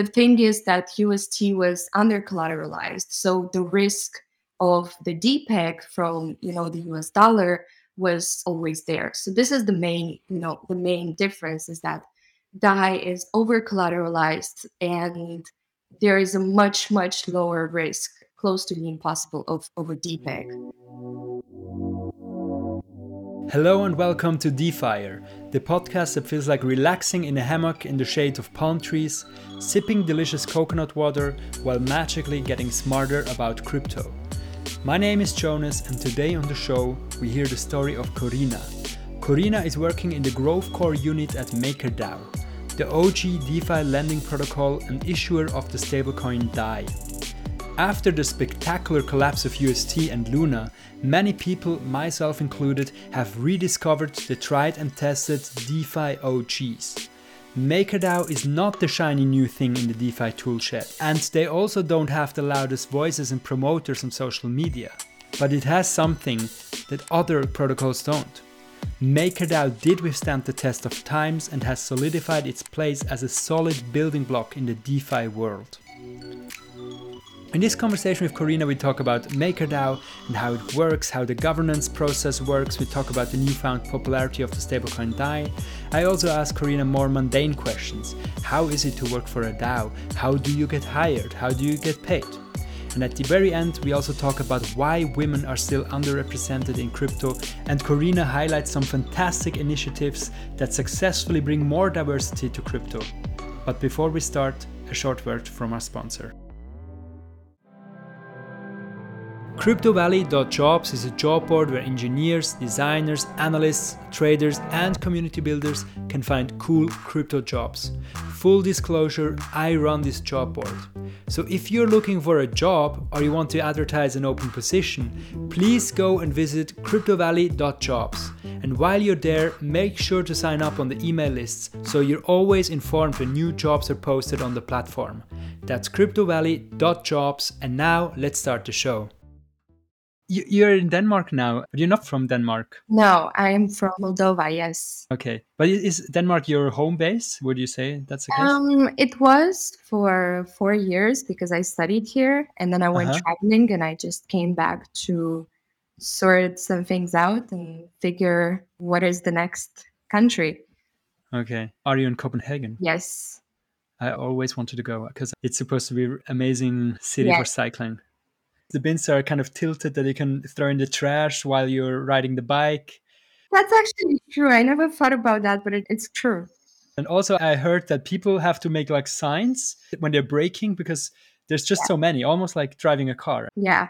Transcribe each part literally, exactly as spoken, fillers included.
the thing is that U S T was under-collateralized. So the risk of the D P E G from, you know, the U S dollar was always there. So this is the main, you know, the main difference is that D A I is over-collateralized and there is a much, much lower risk, close to the impossible, of over D P E G. Hello and welcome to Defire, the podcast that feels like relaxing in a hammock in the shade of palm trees, sipping delicious coconut water while magically getting smarter about crypto. My name is Jonas and today on the show we hear the story of Karina. Karina is working in the Growth Core unit at MakerDAO, the O G DeFi lending protocol and issuer of the stablecoin D A I. After the spectacular collapse of U S T and Luna, many people, myself included, have rediscovered the tried and tested DeFi O Gs. MakerDAO is not the shiny new thing in the DeFi toolshed, and they also don't have the loudest voices and promoters on social media. But it has something that other protocols don't. MakerDAO did withstand the test of times and has solidified its place as a solid building block in the DeFi world. In this conversation with Karina, we talk about MakerDAO and how it works, how the governance process works. We talk about the newfound popularity of the stablecoin D A I. I also ask Karina more mundane questions. How is it to work for a D A O? How do you get hired? How do you get paid? And at the very end, we also talk about why women are still underrepresented in crypto. And Karina highlights some fantastic initiatives that successfully bring more diversity to crypto. But before we start, a short word from our sponsor. Crypto Valley dot jobs is a job board where engineers, designers, analysts, traders and community builders can find cool crypto jobs. Full disclosure, I run this job board. So if you're looking for a job or you want to advertise an open position, please go and visit Crypto Valley dot jobs. And while you're there, make sure to sign up on the email lists so you're always informed when new jobs are posted on the platform. That's Crypto Valley dot jobs, and now let's start the show. You're in Denmark now, but you're not from Denmark. No, I am from Moldova, yes. Okay. But is Denmark your home base? Would you say that's the case? Um, it was for four years because I studied here and then I went uh-huh. traveling and I just came back to sort some things out and figure what is the next country. Okay. Are you in Copenhagen? Yes. I always wanted to go because it's supposed to be an amazing city yes. for cycling. The bins are kind of tilted that you can throw in the trash while you're riding the bike. That's actually true. I never thought about that, but it, it's true. And also I heard that people have to make like signs when they're braking because there's just yeah. so many, almost like driving a car. Yeah.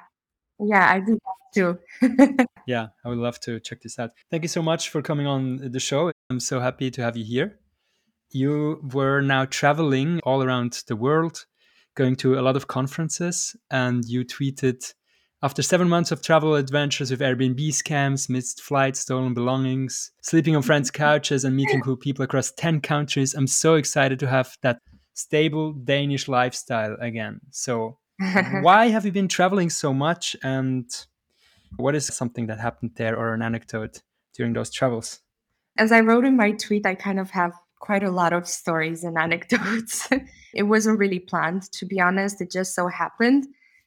Yeah, I do that too. Yeah, I would love to check this out. Thank you so much for coming on the show. I'm so happy to have you here. You were now traveling all around the world, going to a lot of conferences, and you tweeted, after seven months of travel adventures with Airbnb scams, missed flights, stolen belongings, sleeping on friends' couches and meeting cool people across ten countries, I'm so excited to have that stable Danish lifestyle again. So why have you been traveling so much, and what is something that happened there or an anecdote during those travels? As I wrote in my tweet, I kind of have quite a lot of stories and anecdotes. It wasn't really planned, to be honest. It just so happened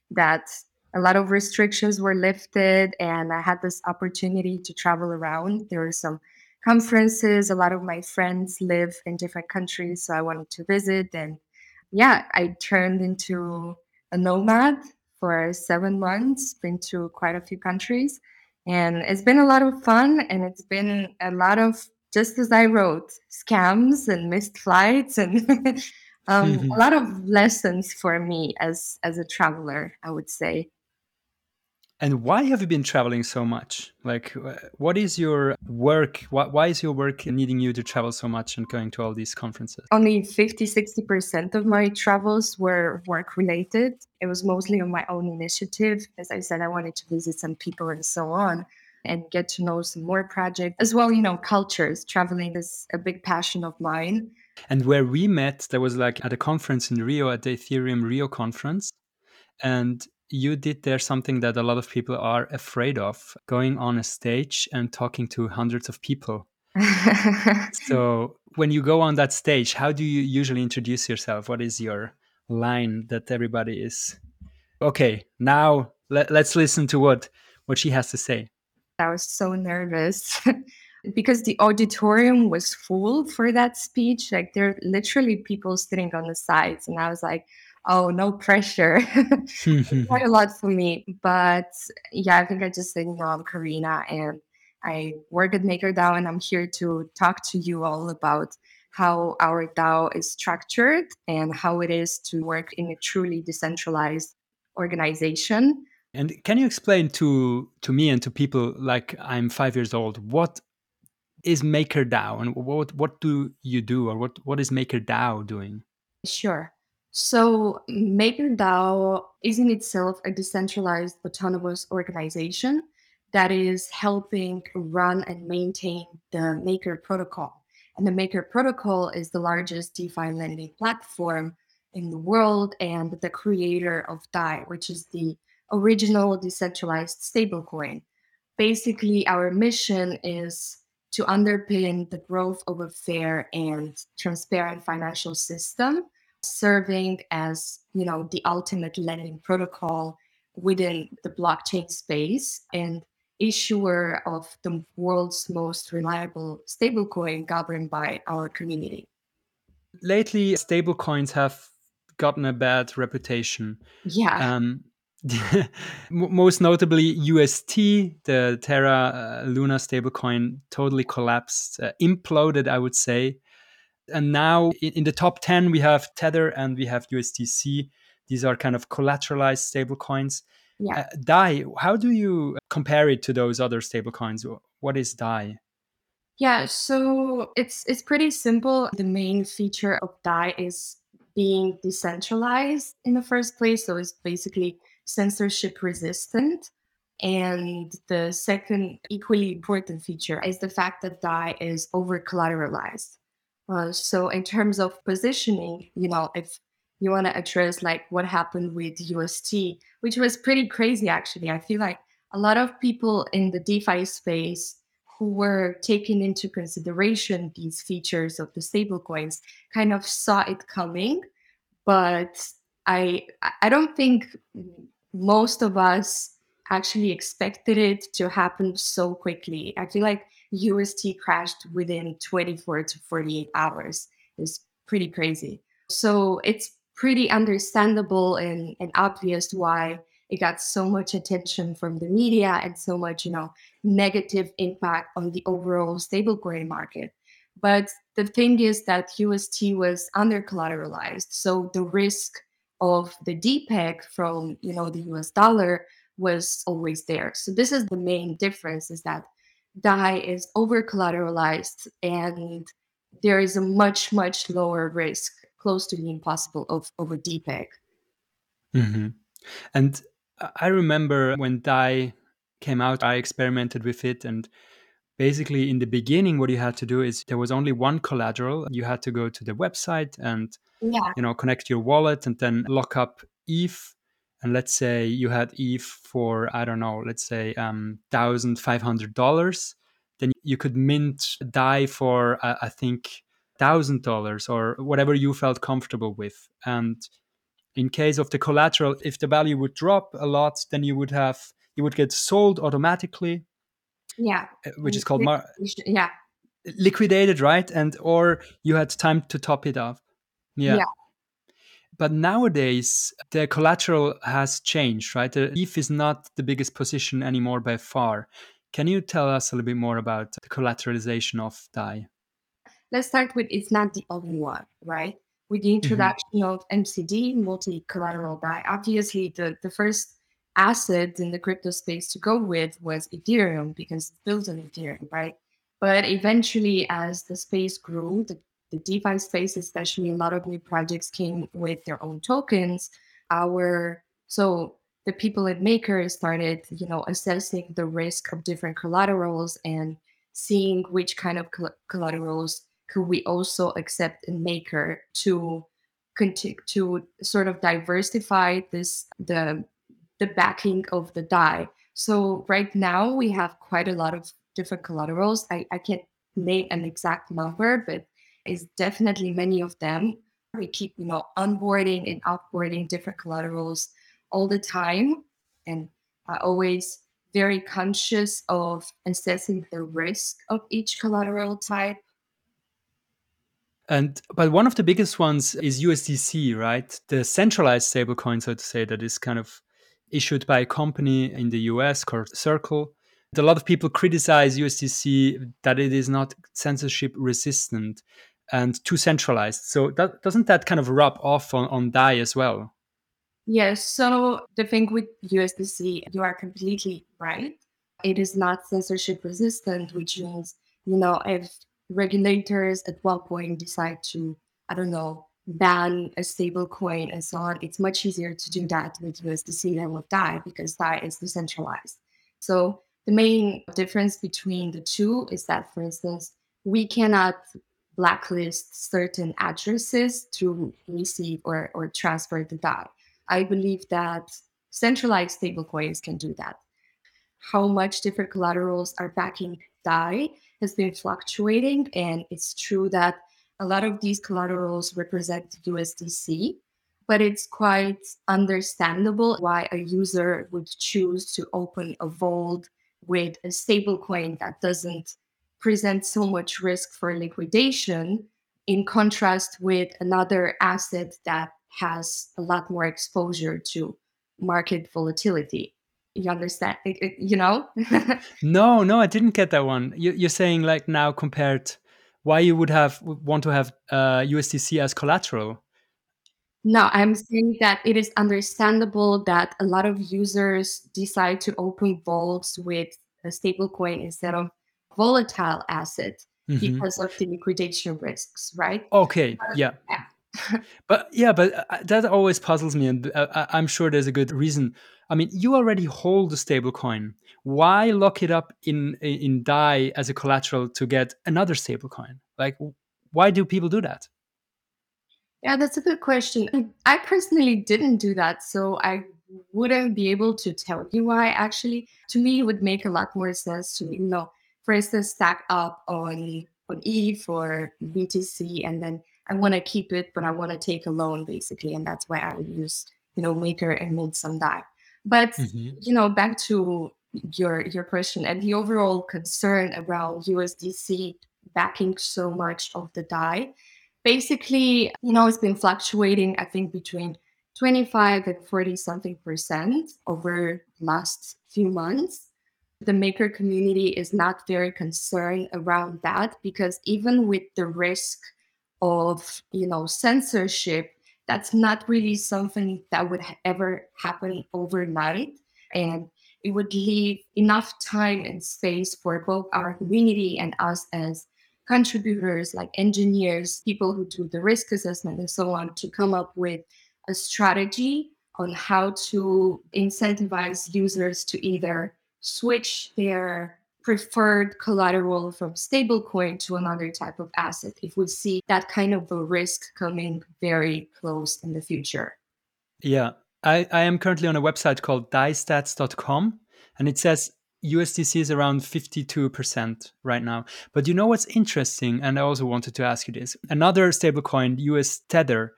that a lot of restrictions were lifted and I had this opportunity to travel around. There were some conferences. A lot of my friends live in different countries, so I wanted to visit. And yeah, I turned into a nomad for seven months, been to quite a few countries. And it's been a lot of fun, and it's been a lot of, just as I wrote, scams and missed flights and um, mm-hmm. a lot of lessons for me as, as a traveler, I would say. And why have you been traveling so much? Like, what is your work? Why, why is your work needing you to travel so much and going to all these conferences? Only fifty, sixty percent of my travels were work-related. It was mostly on my own initiative. As I said, I wanted to visit some people and so on, and get to know some more projects. As well, you know, cultures. Traveling is a big passion of mine. And where we met, there was like at a conference in Rio, at the Ethereum Rio conference. And you did there something that a lot of people are afraid of, going on a stage and talking to hundreds of people. So when you go on that stage, how do you usually introduce yourself? What is your line that everybody is, okay, now let, let's listen to what, what she has to say? I was so nervous because the auditorium was full for that speech. Like, there are literally people sitting on the sides. And I was like, oh, no pressure. Quite a lot for me. But yeah, I think I just said, no, I'm Karina and I work at MakerDAO, and I'm here to talk to you all about how our DAO is structured and how it is to work in a truly decentralized organization. And can you explain to, to me and to people, like, I'm five years old, what is MakerDAO and what, what do you do, or what, what is MakerDAO doing? Sure. So MakerDAO is in itself a decentralized autonomous organization that is helping run and maintain the Maker Protocol. And the Maker Protocol is the largest DeFi lending platform in the world and the creator of DAI, which is the original decentralized stablecoin. Basically, our mission is to underpin the growth of a fair and transparent financial system, serving as, you know, the ultimate lending protocol within the blockchain space and issuer of the world's most reliable stablecoin governed by our community. Lately, stablecoins have gotten a bad reputation. Yeah. Um, most notably, U S T, the Terra uh, Luna stablecoin, totally collapsed, uh, imploded, I would say. And now in the top ten, we have Tether and we have U S D C. These are kind of collateralized stablecoins. Yeah. Uh, DAI, how do you compare it to those other stablecoins? What is DAI? Yeah, so it's it's pretty simple. The main feature of DAI is being decentralized in the first place. So it's basically censorship resistant. And the second equally important feature is the fact that DAI is over-collateralized. Uh, so in terms of positioning, you know, if you want to address like what happened with U S T, which was pretty crazy, actually. I feel like a lot of people in the DeFi space who were taking into consideration these features of the stablecoins kind of saw it coming. But I I don't think most of us actually expected it to happen so quickly. I feel like U S T crashed within twenty-four to forty-eight hours. It's pretty crazy. So it's pretty understandable and, and obvious why it got so much attention from the media and so much, you know, negative impact on the overall stablecoin market. But the thing is that U S T was under-collateralized. So the risk of the D P E G from, you know, the U S dollar was always there. So this is the main difference, is that DAI is over-collateralized and there is a much, much lower risk, close to the impossible, of over D P E G. Mm-hmm. And I remember when DAI came out, I experimented with it. And basically in the beginning, what you had to do is there was only one collateral. You had to go to the website and, yeah, you know, connect your wallet and then lock up E T H. And let's say you had E T H for, I don't know, let's say um, one thousand five hundred dollars. Then you could mint DAI for, uh, I think, one thousand dollars or whatever you felt comfortable with. And in case of the collateral, if the value would drop a lot, then you would have, you would get sold automatically. Yeah. Which is called, mar- yeah, liquidated, right? And, or you had time to top it up. Yeah. yeah. But nowadays, the collateral has changed, right? The E T H is not the biggest position anymore by far. Can you tell us a little bit more about the collateralization of DAI? Let's start with, it's not the only one, right? With the introduction mm-hmm. of M C D, multi-collateral DAI, obviously the, the first asset in the crypto space to go with was Ethereum, because it's built on Ethereum, right? But eventually, as the space grew, the The DeFi space, especially, a lot of new projects came with their own tokens. Our so the people at Maker started, you know, assessing the risk of different collaterals and seeing which kind of collaterals could we also accept in Maker to continue to sort of diversify this the the backing of the DAI. So right now we have quite a lot of different collaterals. I, I can't name an exact number, but is definitely many of them. We keep, you know, onboarding and offboarding different collaterals all the time, and are always very conscious of assessing the risk of each collateral type. And but one of the biggest ones is U S D C, right? The centralized stablecoin, so to say, that is kind of issued by a company in the U S called Circle. A lot of people criticize U S D C that it is not censorship resistant and too centralized. So that, doesn't that kind of rub off on, on D A I as well? Yes. So the thing with U S D C, you are completely right. It is not censorship resistant, which means, you know, if regulators at one point decide to, I don't know, ban a stable coin and so on, it's much easier to do that with U S D C than with D A I, because D A I is decentralized. So the main difference between the two is that, for instance, we cannot blacklist certain addresses to receive or, or transfer the D A I. I believe that centralized stablecoins can do that. How much different collaterals are backing D A I has been fluctuating, and it's true that a lot of these collaterals represent U S D C, but it's quite understandable why a user would choose to open a vault with a stablecoin that doesn't present so much risk for liquidation, in contrast with another asset that has a lot more exposure to market volatility. You understand, it, it, you know? no, no, I didn't get that one. You, you're saying like now compared why you would have want to have uh, U S D C as collateral. No, I'm saying that it is understandable that a lot of users decide to open vaults with a stablecoin instead of volatile asset mm-hmm. because of the liquidation risks, right? Okay, uh, yeah. yeah. but yeah, but that always puzzles me, and I, I'm sure there's a good reason. I mean, you already hold a stablecoin. Why lock it up in in D A I as a collateral to get another stablecoin? Like, why do people do that? Yeah, that's a good question. I personally didn't do that, so I wouldn't be able to tell you why. Actually, to me, it would make a lot more sense to, you know, for instance, stack up on, on E T H or B T C, and then I want to keep it, but I want to take a loan, basically. And that's why I would use, you know, Maker and made some D A I. But, mm-hmm. you know, back to your, your question and the overall concern around U S D C backing so much of the D A I. Basically, you know, it's been fluctuating, I think, between twenty-five and forty something percent over the last few months. The Maker community is not very concerned around that, because even with the risk of, you know, censorship, that's not really something that would ha- ever happen overnight. And it would leave enough time and space for both our community and us as contributors, like engineers, people who do the risk assessment and so on, to come up with a strategy on how to incentivize users to either switch their preferred collateral from stablecoin to another type of asset if we see that kind of a risk coming very close in the future. Yeah, I, I am currently on a website called daistats dot com, and it says U S D C is around fifty-two percent right now. But you know what's interesting? And I also wanted to ask you this. Another stablecoin, U S Tether,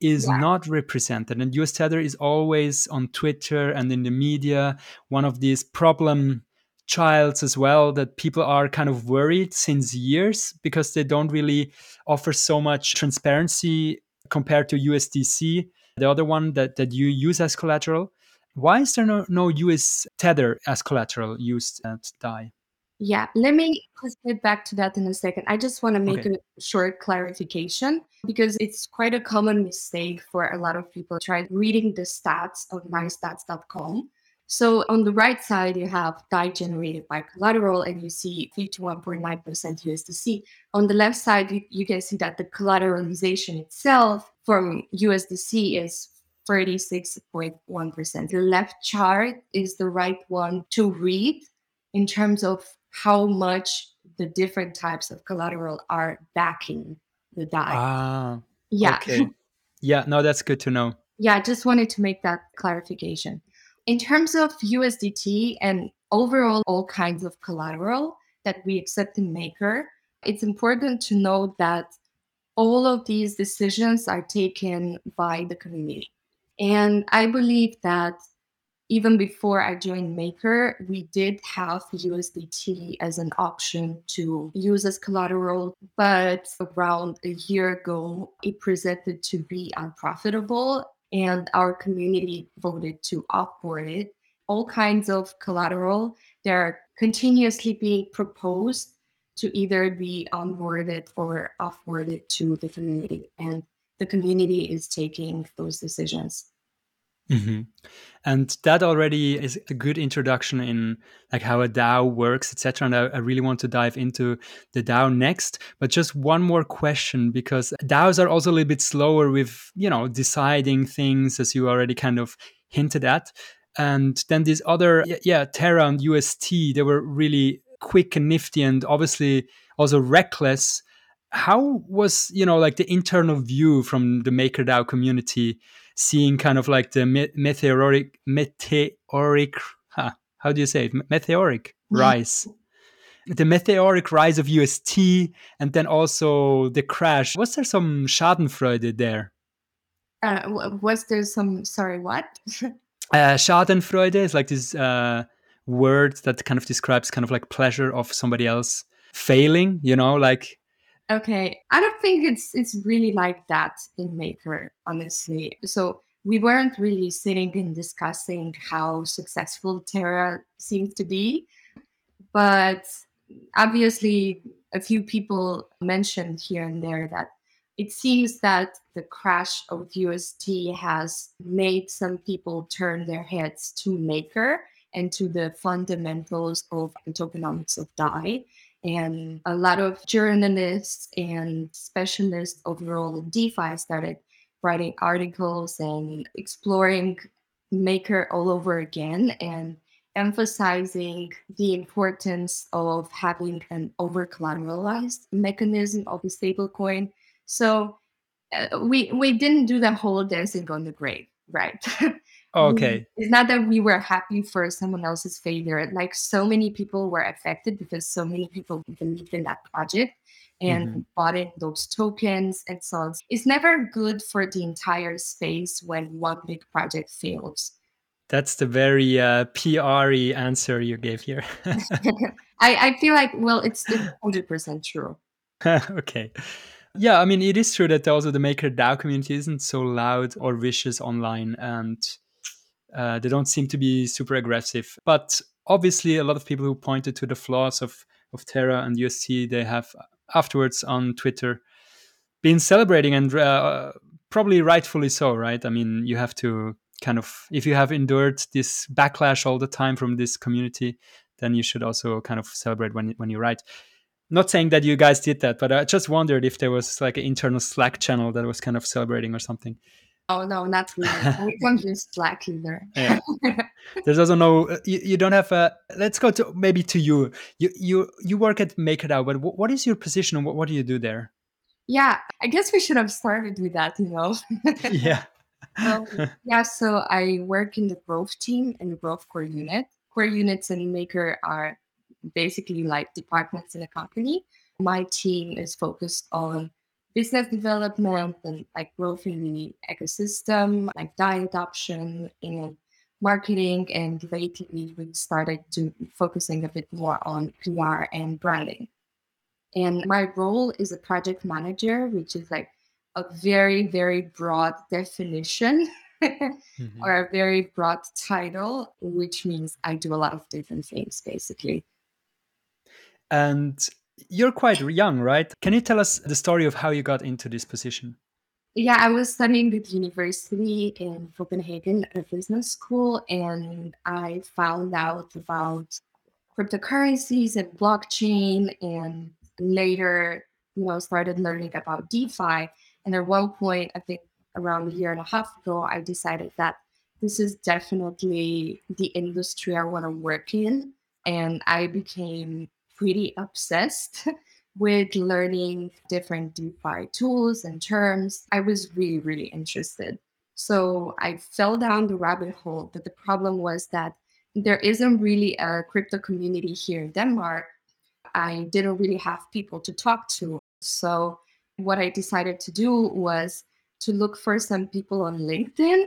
is yeah. not represented. And U S Tether is always on Twitter and in the media, one of these problem childs as well, that people are kind of worried since years because they don't really offer so much transparency compared to U S D C, the other one that, that you use as collateral. Why is there no, no U S Tether as collateral used at D A I? Yeah, let me get back to that in a second. I just want to make okay. a short clarification, because it's quite a common mistake for a lot of people trying reading the stats of my stats dot com. So on the right side, you have D A I generated by collateral, and you see fifty-one point nine percent U S D C. On the left side, you, you can see that the collateralization itself from U S D C is thirty-six point one percent. The left chart is the right one to read in terms of how much the different types of collateral are backing the D A I. Ah, yeah. Okay. Yeah, no, that's good to know. Yeah, I just wanted to make that clarification. In terms of U S D T and overall all kinds of collateral that we accept in Maker, it's important to know that all of these decisions are taken by the community. And I believe that even before I joined Maker, we did have U S D T as an option to use as collateral, but around a year ago, it presented to be unprofitable, and our community voted to off-board it. All kinds of collateral that are continuously being proposed to either be onboarded or off-boarded to the community, and the community is taking those decisions. Mm-hmm. And that already is a good introduction in like how a DAO works, et cetera. And I, I really want to dive into the DAO next. But just one more question, because DAOs are also a little bit slower with, you know, deciding things, as you already kind of hinted at. And then these other, yeah, Terra and U S T, they were really quick and nifty and obviously also reckless. How was, you know, like the internal view from the MakerDAO community, seeing kind of like the me- meteoric, meteoric, huh, how do you say it? Meteoric rise, the meteoric rise of U S T, and then also the crash. Was there some Schadenfreude there? Uh, was there some, sorry, what? uh, Schadenfreude is like this uh, word that kind of describes kind of like pleasure of somebody else failing, you know, like. Okay, I don't think it's it's really like that in Maker, honestly. So we weren't really sitting and discussing how successful Terra seems to be, but obviously a few people mentioned here and there that it seems that the crash of U S T has made some people turn their heads to Maker and to the fundamentals of the tokenomics of DAI. And a lot of journalists and specialists overall in DeFi started writing articles and exploring Maker all over again and emphasizing the importance of having an over-collateralized mechanism of the stablecoin. So uh, we we didn't do the whole dancing on the grave, right? Okay. It's not that we were happy for someone else's failure. Like so many people were affected because so many people believed in that project and mm-hmm. bought in those tokens and so on. It's never good for the entire space when one big project fails. That's the very uh, P R-y answer you gave here. I, I feel like, well, it's still one hundred percent true. Okay. Yeah, I mean, it is true that also the MakerDAO community isn't so loud or vicious online, and Uh, they don't seem to be super aggressive. But obviously, a lot of people who pointed to the flaws of, of Terra and U S T, they have afterwards on Twitter been celebrating, and uh, probably rightfully so, right? I mean, you have to kind of, if you have endured this backlash all the time from this community, then you should also kind of celebrate when, when you write. Not saying that you guys did that, but I just wondered if there was like an internal Slack channel that was kind of celebrating or something. Oh, no, not really. We don't use Slack either. Yeah. There's also no, you, you don't have a, let's go to maybe to you. You you, you work at MakerDAO, but what is your position and what, what do you do there? Yeah, I guess we should have started with that, you know? Yeah. um, yeah, so I work in the growth team and growth core unit. Core units in Maker are basically like departments in a company. My team is focused on business development and like growth in the ecosystem, like DAI adoption and marketing. And lately we started to focusing a bit more on P R and branding. And my role is a project manager, which is like a very, very broad definition mm-hmm. or a very broad title, which means I do a lot of different things basically. And you're quite young, right? Can you tell us the story of how you got into this position? Yeah, I was studying at university in Copenhagen at a business school, and I found out about cryptocurrencies and blockchain, and later, you know, started learning about DeFi. And at one point, I think around a year and a half ago, I decided that this is definitely the industry I want to work in, and I became pretty obsessed with learning different DeFi tools and terms. I was really, really interested. So I fell down the rabbit hole, but the problem was that there isn't really a crypto community here in Denmark. I didn't really have people to talk to. So what I decided to do was to look for some people on LinkedIn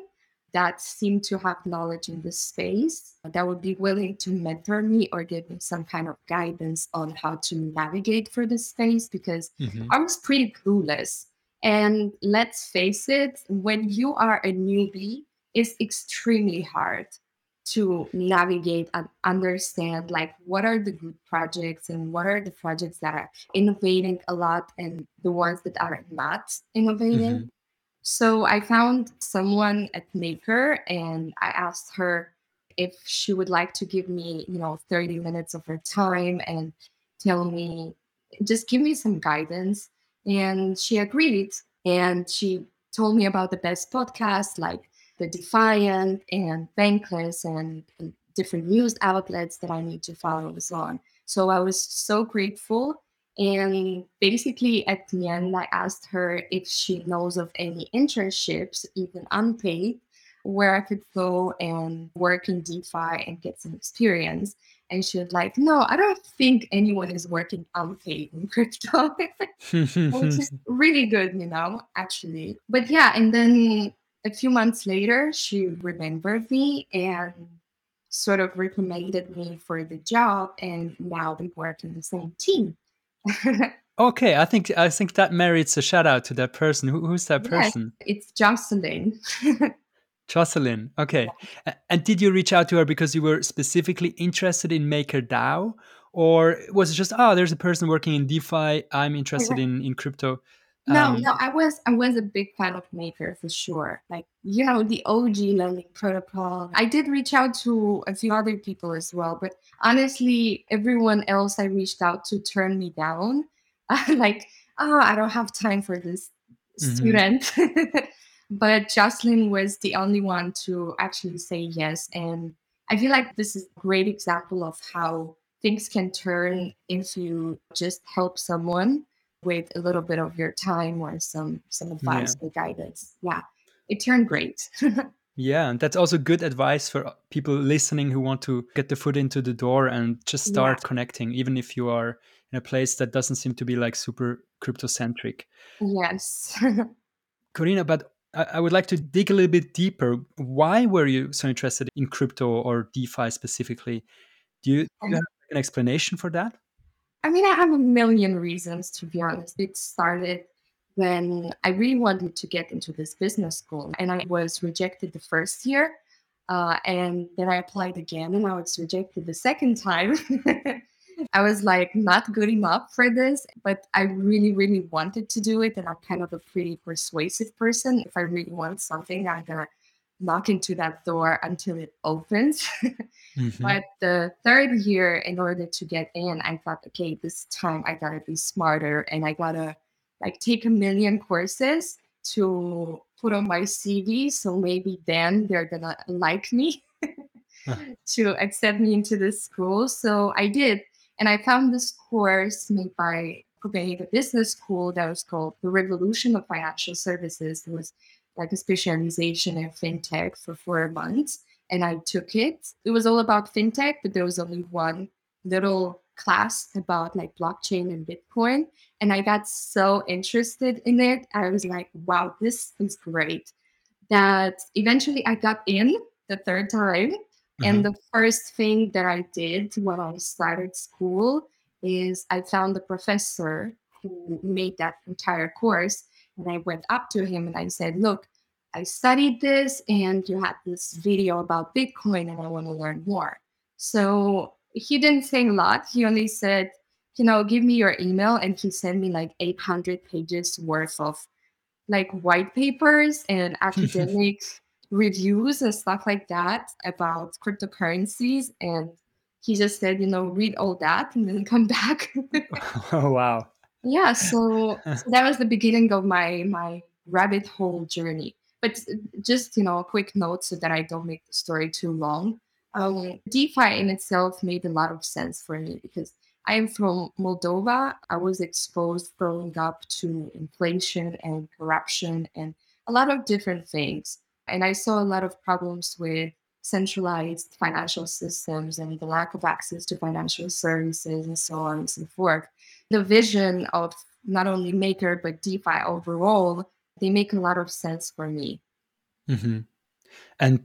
that seem to have knowledge in this space that would be willing to mentor me or give me some kind of guidance on how to navigate for this space, because mm-hmm. I was pretty clueless. And let's face it, when you are a newbie, it's extremely hard to navigate and understand, like, what are the good projects and what are the projects that are innovating a lot and the ones that are not innovating. Mm-hmm. So I found someone at Maker and I asked her if she would like to give me, you know, thirty minutes of her time and tell me, just give me some guidance. And she agreed. And she told me about the best podcasts like The Defiant and Bankless and different news outlets that I need to follow and so on. So I was so grateful. And basically at the end, I asked her if she knows of any internships, even unpaid, where I could go and work in DeFi and get some experience. And she was like, no, I don't think anyone is working unpaid in crypto, which is really good, you know, actually. But yeah, and then a few months later, she remembered me and sort of recommended me for the job. And now we work in the same team. Okay, I think I think that merits a shout out to that person. Who, who's that person? Yes, it's Jocelyn. Jocelyn, okay. Yeah. And did you reach out to her because you were specifically interested in MakerDAO? Or was it just, oh, there's a person working in DeFi, I'm interested yeah. in, in crypto? No, um, no, I was I was a big fan of Maker for sure. Like, you know, the O G lending protocol. I did reach out to a few other people as well, but honestly, everyone else I reached out to turned me down. Like, oh, I don't have time for this student. Mm-hmm. But Jocelyn was the only one to actually say yes. And I feel like this is a great example of how things can turn if you just help someone with a little bit of your time or some some advice yeah. or guidance. Yeah, it turned great. Yeah, and that's also good advice for people listening who want to get the foot into the door and just start yeah. connecting, even if you are in a place that doesn't seem to be like super crypto-centric. Yes. Karina, but I, I would like to dig a little bit deeper. Why were you so interested in crypto or DeFi specifically? Do you, um, do you have an explanation for that? I mean, I have a million reasons, to be honest. It started when I really wanted to get into this business school and I was rejected the first year. Uh, and then I applied again and I was rejected the second time. I was like, not good enough for this, but I really, really wanted to do it. And I'm kind of a pretty persuasive person. If I really want something, I'm going to knock into that door until it opens. Mm-hmm. But the third year, in order to get in, I thought, okay, this time I gotta be smarter and I gotta like take a million courses to put on my C V. So maybe then they're gonna like me huh. to accept me into this school. So I did. And I found this course made by Copenhagen Business School that was called The Revolution of Financial Services. It was like a specialization in fintech for four months. And I took it. It was all about fintech, but there was only one little class about like blockchain and Bitcoin. And I got so interested in it. I was like, wow, this is great. That eventually I got in the third time. Mm-hmm. And the first thing that I did when I started school is I found the professor who made that entire course. And I went up to him and I said, look, I studied this and you had this video about Bitcoin and I want to learn more. So he didn't say a lot. He only said, you know, give me your email. And he sent me like eight hundred pages worth of like white papers and academic reviews and stuff like that about cryptocurrencies. And he just said, you know, read all that and then come back. Oh, wow. Yeah, so, so that was the beginning of my, my rabbit hole journey. But just, you know, a quick note so that I don't make the story too long. Um, DeFi in itself made a lot of sense for me because I am from Moldova. I was exposed growing up to inflation and corruption and a lot of different things. And I saw a lot of problems with centralized financial systems and the lack of access to financial services and so on and so forth. The vision of not only Maker, but DeFi overall, they make a lot of sense for me. Mm-hmm. And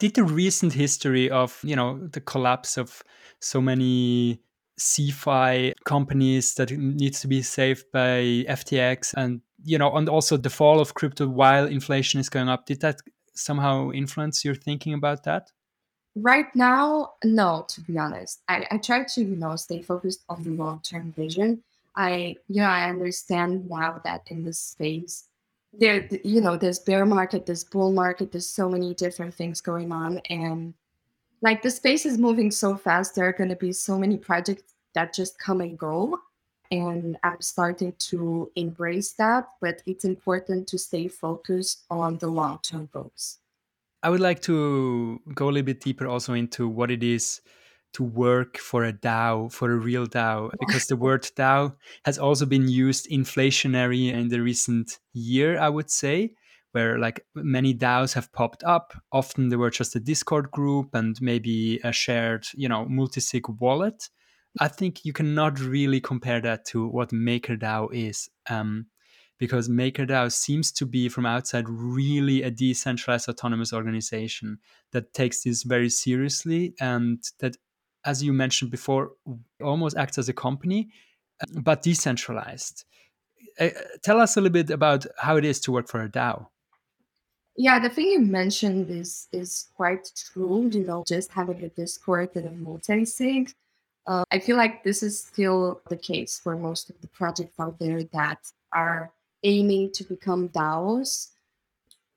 did the recent history of, you know, the collapse of so many CeFi companies that needs to be saved by F T X and, you know, and also the fall of crypto while inflation is going up, did that somehow influence your thinking about that? Right now, no, to be honest. I, I try to, you know, stay focused on the long-term vision. I, you know, I understand now that in this space, there, you know, there's bear market, there's bull market, there's so many different things going on. And like the space is moving so fast, there are going to be so many projects that just come and go. And I'm starting to embrace that, but it's important to stay focused on the long-term goals. I would like to go a little bit deeper also into what it is to work for a DAO, for a real DAO, because the word DAO has also been used inflationary in the recent year, I would say, where like many DAOs have popped up. Often they were just a Discord group and maybe a shared, you know, multi-sig wallet. I think you cannot really compare that to what MakerDAO is, um, because MakerDAO seems to be, from outside, really a decentralized autonomous organization that takes this very seriously and that, as you mentioned before, almost acts as a company, but decentralized. Uh, tell us a little bit about how it is to work for a DAO. Yeah, the thing you mentioned is is quite true, you know, just having a Discord and a multi-sig. Uh, I feel like this is still the case for most of the projects out there that are aiming to become DAOs.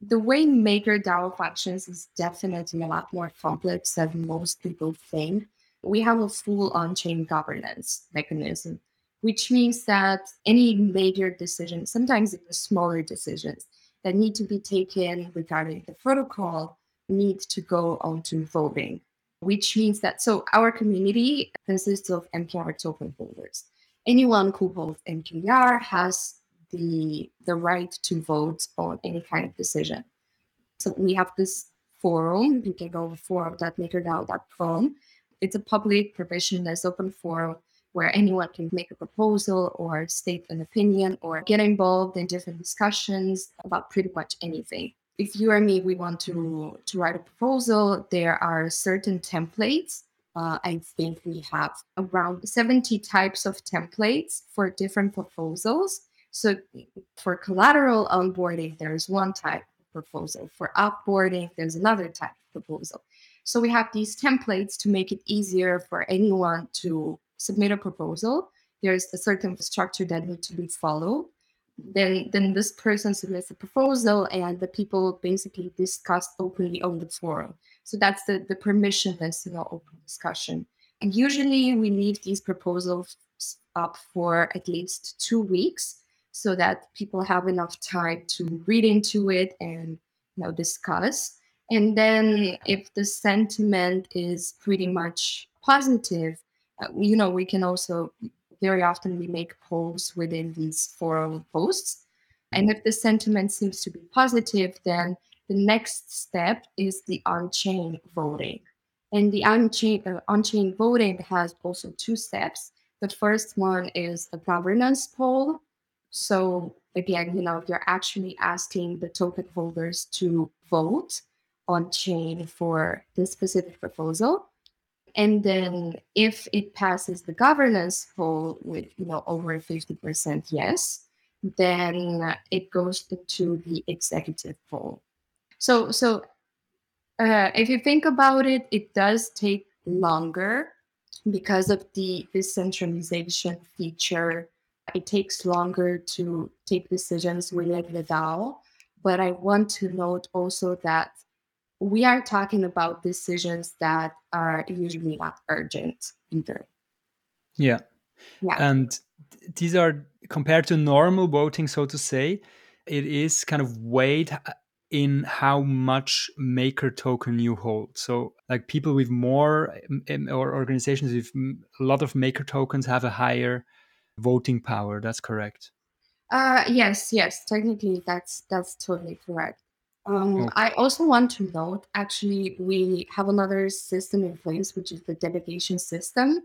The way MakerDAO functions is definitely a lot more complex than most people think. We have a full on-chain governance mechanism, which means that any major decision, sometimes even smaller decisions that need to be taken regarding the protocol, need to go onto voting. Which means that, so our community consists of M K R token holders. Anyone who holds M K R has the, the right to vote on any kind of decision. So we have this forum. You can go to forum dot maker dao dot com. It's a public, permissionless, open forum where anyone can make a proposal or state an opinion or get involved in different discussions about pretty much anything. If you or me, we want to, to write a proposal, there are certain templates. Uh, I think we have around seventy types of templates for different proposals. So for collateral onboarding, there's one type of proposal. For offboarding, there's another type of proposal. So we have these templates to make it easier for anyone to submit a proposal. There's a certain structure that needs to be followed. Then, then this person submits a proposal and the people basically discuss openly on the forum. So that's the, the permissionless, you know, open discussion. And usually we leave these proposals up for at least two weeks so that people have enough time to read into it and, you know, discuss. And then if the sentiment is pretty much positive, you know, we can also... Very often we make polls within these forum posts. And if the sentiment seems to be positive, then the next step is the on-chain voting. And the on-chain, uh, on-chain voting has also two steps. The first one is a governance poll. So again, you know, you're actually asking the token holders to vote on-chain for this specific proposal. And then if it passes the governance poll with, you know, over fifty percent yes, then it goes into the executive poll. So so uh, if you think about it, it does take longer because of the decentralization feature. It takes longer to take decisions within the DAO. But I want to note also that we are talking about decisions that are usually not urgent either. Yeah. yeah. And these are, compared to normal voting, so to say, it is kind of weighed in how much Maker token you hold. So like people with more, or organizations with a lot of Maker tokens have a higher voting power. That's correct. Uh, yes, yes. Technically, that's that's totally correct. Um, okay. I also want to note, actually, we have another system in place, which is the delegation system,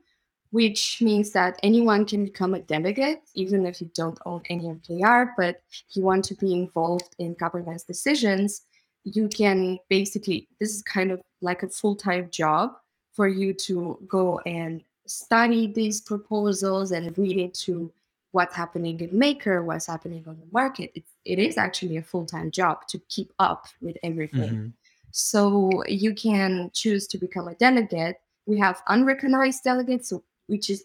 which means that anyone can become a delegate, even if you don't own any of K R, but if you want to be involved in governance decisions, you can basically, this is kind of like a full-time job for you to go and study these proposals and read it to what's happening in Maker, what's happening on the market. It, it is actually a full-time job to keep up with everything. Mm-hmm. So you can choose to become a delegate. We have unrecognized delegates, which is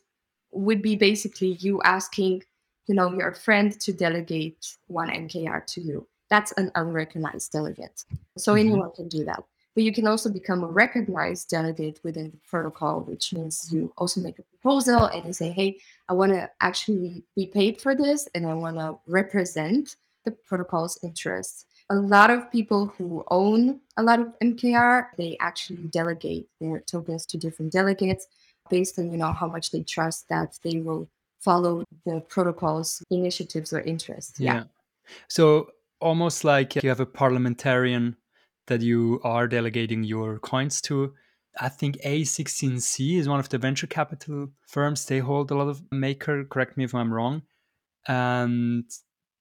would be basically you asking, you know, your friend to delegate one M K R to you. That's an unrecognized delegate. So mm-hmm. anyone can do that. But you can also become a recognized delegate within the protocol, which means you also make a proposal and you say, hey, I want to actually be paid for this and I want to represent the protocol's interests. A lot of people who own a lot of M K R, they actually delegate their tokens to different delegates based on, you know, how much they trust that they will follow the protocol's initiatives or interests. Yeah. yeah. So almost like you have a parliamentarian that you are delegating your coins to. I think A sixteen C is one of the venture capital firms. They hold a lot of Maker, correct me if I'm wrong. And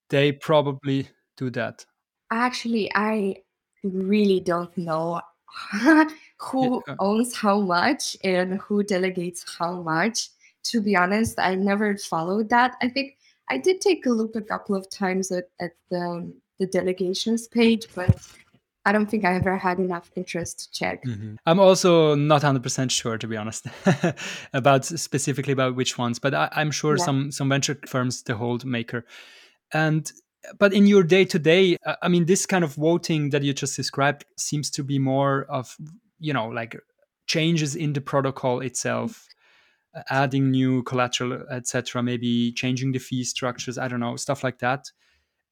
they probably do that. Actually, I really don't know who yeah. owns how much and who delegates how much. To be honest, I never followed that. I think I did take a look a couple of times at, at the, the delegations page, but I don't think I ever had enough interest to check. Mm-hmm. I'm also not one hundred percent sure, to be honest, about specifically about which ones, but I, I'm sure yeah. some some venture firms they hold Maker. And but in your day to day, I mean, this kind of voting that you just described seems to be more of, you know, like changes in the protocol itself, adding new collateral, et cetera, maybe changing the fee structures. I don't know, stuff like that.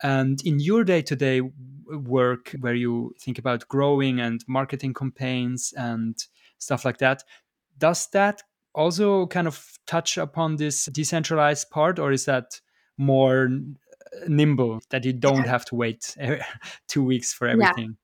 And in your day-to-day work where you think about growing and marketing campaigns and stuff like that, does that also kind of touch upon this decentralized part, or is that more nimble that you don't have to wait two weeks for everything?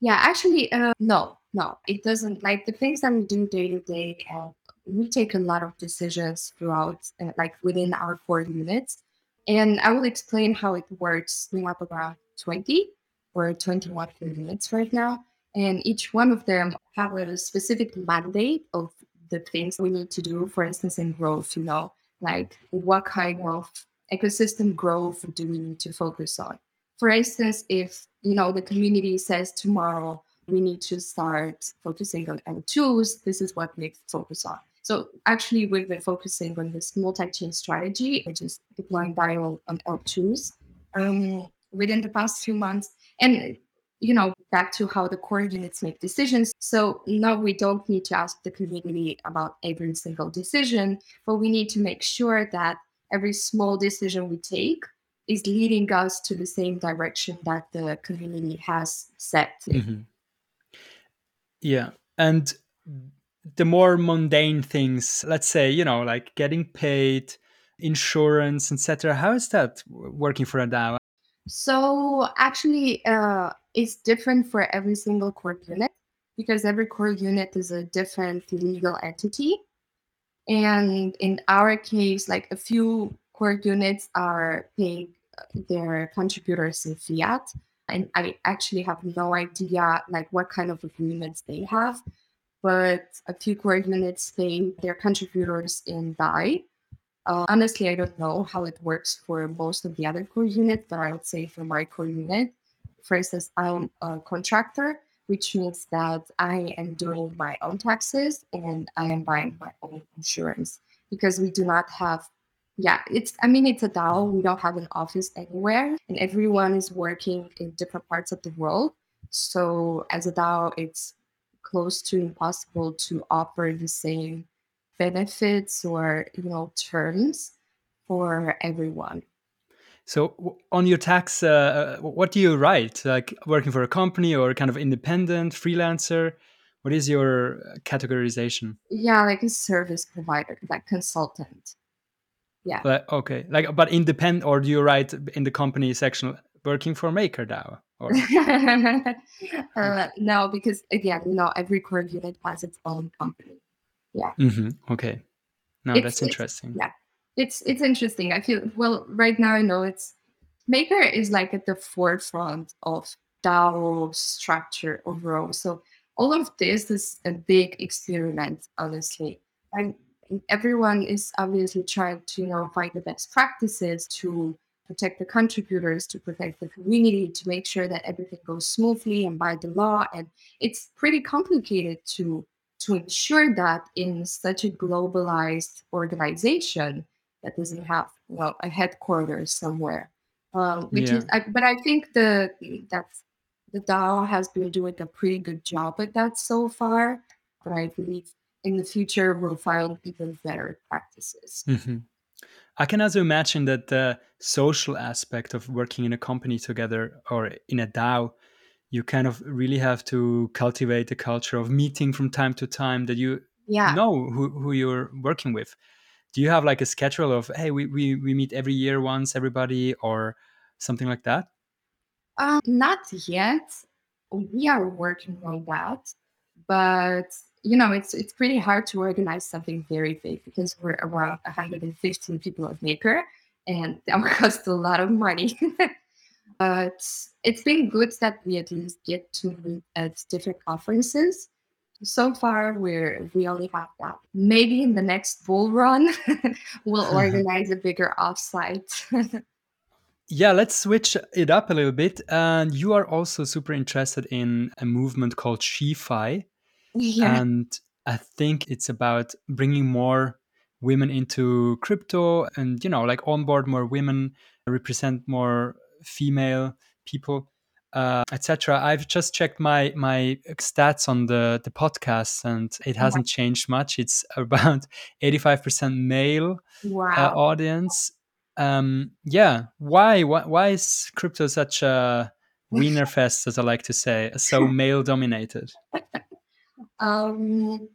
Yeah, yeah actually, uh, no, no, it doesn't. Like the things that we do day-to-day, uh, we take a lot of decisions throughout, uh, like within our core units. And I will explain how it works. We have about twenty or twenty-one units right now. And each one of them have a specific mandate of the things we need to do, for instance, in growth, you know, like what kind of ecosystem growth do we need to focus on? For instance, if, you know, the community says tomorrow we need to start focusing on M twos, this is what we focus on. So actually, we've been focusing on this multi-chain strategy, which is deploying D A I on L twos um, within the past few months. And, you know, back to how the core units make decisions. So now we don't need to ask the community about every single decision, but we need to make sure that every small decision we take is leading us to the same direction that the community has set. Mm-hmm. Yeah. And the more mundane things, let's say, you know, like getting paid, insurance, et cetera. How is that working for a DAO? So actually, uh, it's different for every single core unit because every core unit is a different legal entity. And in our case, like a few core units are paying their contributors in fiat. And I actually have no idea like what kind of agreements they have. But a few core units pay their contributors in D A I. Uh, honestly, I don't know how it works for most of the other core units, but I would say for my core unit, for instance, I'm a contractor, which means that I am doing my own taxes and I am buying my own insurance because we do not have, yeah, it's, I mean, it's a DAO. We don't have an office anywhere and everyone is working in different parts of the world. So as a DAO, it's close to impossible to offer the same benefits or, you know, terms for everyone. So on your tax, uh, what do you write? Like working for a company or kind of independent freelancer? What is your categorization? Yeah, like a service provider, like consultant. Yeah. But, okay. Like, but independent, or do you write in the company section working for MakerDAO? Or... uh, no, because again, you know, every core unit has its own company. Yeah. Mm-hmm. Okay. No, it's, that's interesting. It's, yeah, it's it's interesting. I feel well right now. I know it's Maker is like at the forefront of DAO structure overall. So all of this is a big experiment, honestly, and everyone is obviously trying to, you know, find the best practices to protect the contributors, to protect the community, to make sure that everything goes smoothly and by the law. And it's pretty complicated to to ensure that in such a globalized organization that doesn't have, well, a headquarters somewhere. Um, which yeah. is, I, but I think the that's the DAO has been doing a pretty good job at that so far. But I believe in the future we'll find even better practices. Mm-hmm. I can also imagine that the social aspect of working in a company together or in a DAO, you kind of really have to cultivate a culture of meeting from time to time that you yeah. know who, who you're working with. Do you have like a schedule of, hey, we, we, we meet every year once, everybody, or something like that? Um, not yet. We are working on that. But, you know, it's it's pretty hard to organize something very big because we're around one hundred fifteen people at Maker, and that would cost a lot of money. But it's been good that we at least get to meet at different conferences. So far, we're, we only have that. Maybe in the next bull run, we'll organize a bigger offsite. Yeah, let's switch it up a little bit. And uh, you are also super interested in a movement called SheFi. Yeah. And I think it's about bringing more women into crypto and, you know, like onboard more women, represent more female people, uh, et cetera. I've just checked my my stats on the, the podcast, and it hasn't wow. changed much. It's about eighty-five percent male wow. uh, audience. Um, yeah, why, why why is crypto such a wiener fest, as I like to say, so male dominated? Um,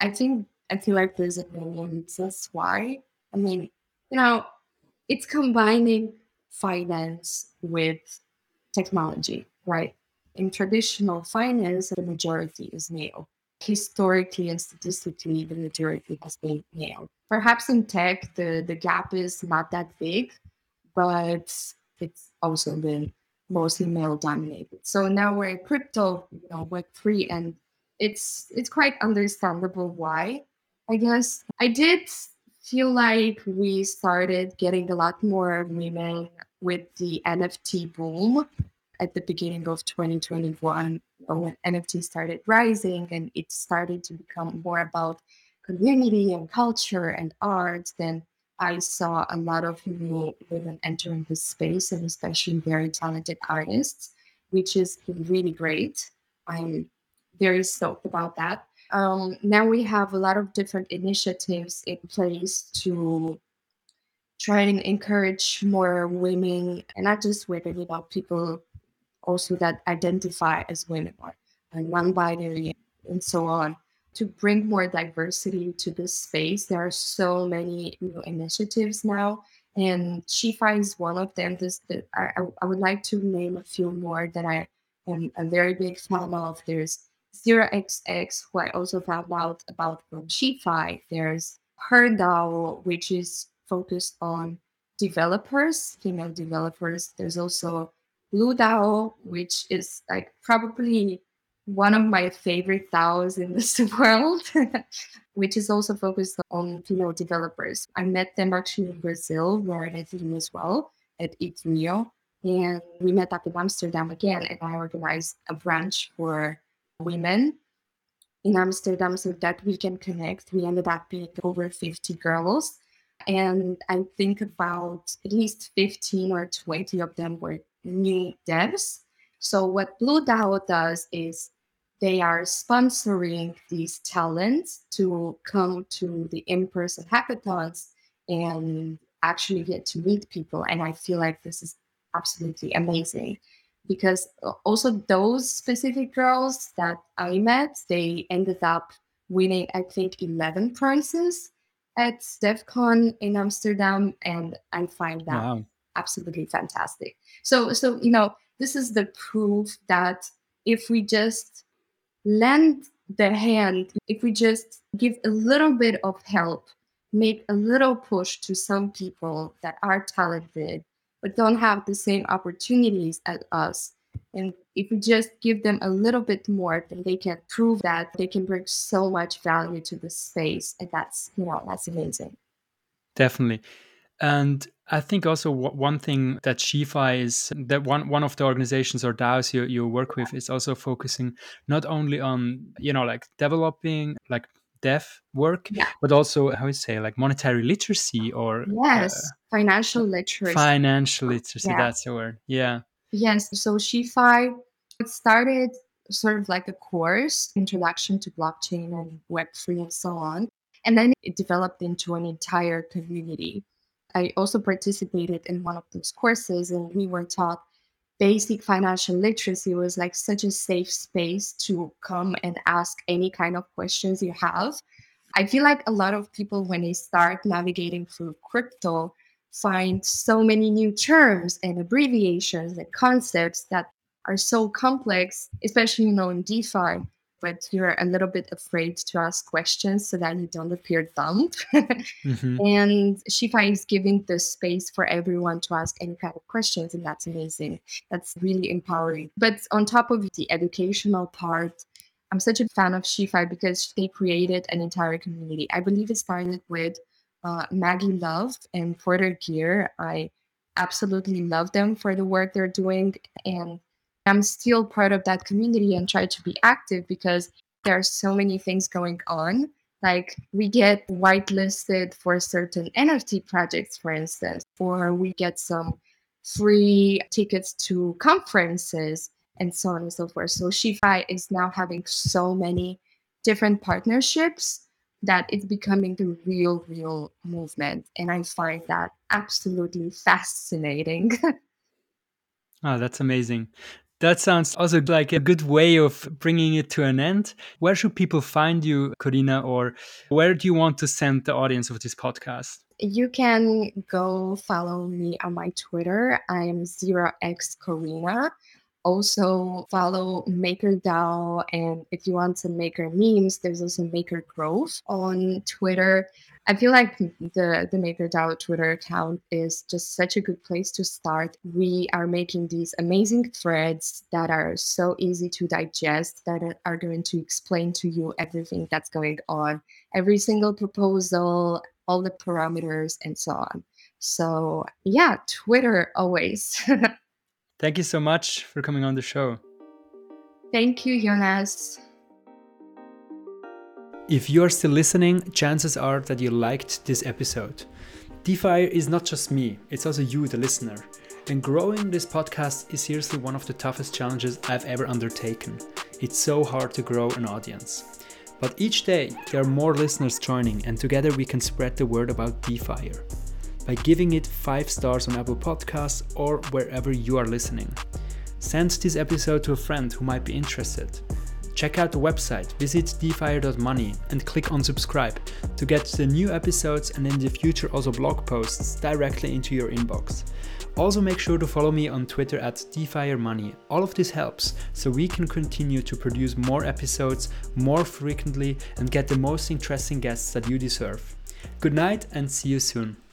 I think I feel like there's a million. That's why. I mean, you know, it's combining finance with technology, right? In traditional finance, the majority is male. Historically and statistically, the majority has been male. Perhaps in tech, the, the gap is not that big, but it's also been mostly male dominated. So now we're in crypto, you know, Web three, and it's it's quite understandable why, I guess. I did feel like we started getting a lot more women with the N F T boom at the beginning of twenty twenty-one, when N F T started rising and it started to become more about community and culture and art. Then I saw a lot of new women entering the space, and especially very talented artists, which is really great. I'm very stoked about that. Um, now we have a lot of different initiatives in place to try and encourage more women, and not just women, you know, people also that identify as women or non-binary and so on, to bring more diversity to this space. There are so many new initiatives now, and SheFi is one of them. This, the, I, I would like to name a few more that I am a very big fan of. There's zero X X, who I also found out about from SheFi. There's MakerDAO, which is focused on developers, female developers. There's also Blue DAO, which is like probably one of my favorite DAOs in this world, which is also focused on female developers. I met them actually in Brazil, where I team as well, at E T H Rio. And we met up in Amsterdam again, and I organized a branch for women in Amsterdam so that we can connect. We ended up being over fifty girls, and I think about at least fifteen or twenty of them were new devs. So what Blue DAO does is they are sponsoring these talents to come to the in-person hackathons and actually get to meet people. And I feel like this is absolutely amazing, because also those specific girls that I met, they ended up winning, I think, eleven prizes at DEF CON in Amsterdam. And I find that wow. absolutely fantastic. So, so you know, This is the proof that if we just lend the hand, if we just give a little bit of help, make a little push to some people that are talented but don't have the same opportunities as us, and if we just give them a little bit more, then they can prove that they can bring so much value to the space. And that's, you know, that's amazing. Definitely. And I think also one thing that SheFi is, that one, one of the organizations or DAOs you, you work with is also focusing not only on, you know, like developing like dev work, yeah. but also, how you say, like monetary literacy or... Yes, uh, financial literacy. Financial literacy, yeah. That's the word. Yeah. Yes, so SheFi started sort of like a course, Introduction to Blockchain and Web three and so on. And then it developed into an entire community. I also participated in one of those courses, and we were taught basic financial literacy was like such a safe space to come and ask any kind of questions you have. I feel like a lot of people, when they start navigating through crypto, find so many new terms and abbreviations and concepts that are so complex, especially, you know, in DeFi, but you're a little bit afraid to ask questions so that you don't appear dumb. mm-hmm. And SheFi is giving the space for everyone to ask any kind of questions, and that's amazing. That's really empowering. But on top of the educational part, I'm such a fan of SheFi because they created an entire community. I believe it started with Uh, Maggie Love and Porter Gear. I absolutely love them for the work they're doing. And I'm still part of that community and try to be active because there are so many things going on. Like we get whitelisted for certain N F T projects, for instance, or we get some free tickets to conferences and so on and so forth. So SheFi is now having so many different partnerships that it's becoming the real, real movement. And I find that absolutely fascinating. Oh, that's amazing. That sounds also like a good way of bringing it to an end. Where should people find you, Karina, or where do you want to send the audience of this podcast? You can go follow me on my Twitter. I am zero x Karina. Also follow MakerDAO, and if you want some Maker memes, there's also Maker Growth on Twitter. I feel like the, the MakerDAO Twitter account is just such a good place to start. We are making these amazing threads that are so easy to digest, that are going to explain to you everything that's going on, every single proposal, all the parameters, and so on. So yeah, Twitter always. Thank you so much for coming on the show. Thank you, Jonas. If you're still listening, chances are that you liked this episode. DeFi is not just me, it's also you, the listener. And growing this podcast is seriously one of the toughest challenges I've ever undertaken. It's so hard to grow an audience. But each day, there are more listeners joining, and together we can spread the word about DeFi by giving it five stars on Apple Podcasts or wherever you are listening. Send this episode to a friend who might be interested. Check out the website, visit defire dot money and click on subscribe to get the new episodes and in the future also blog posts directly into your inbox. Also make sure to follow me on Twitter at defiremoney. All of this helps so we can continue to produce more episodes more frequently and get the most interesting guests that you deserve. Good night and see you soon.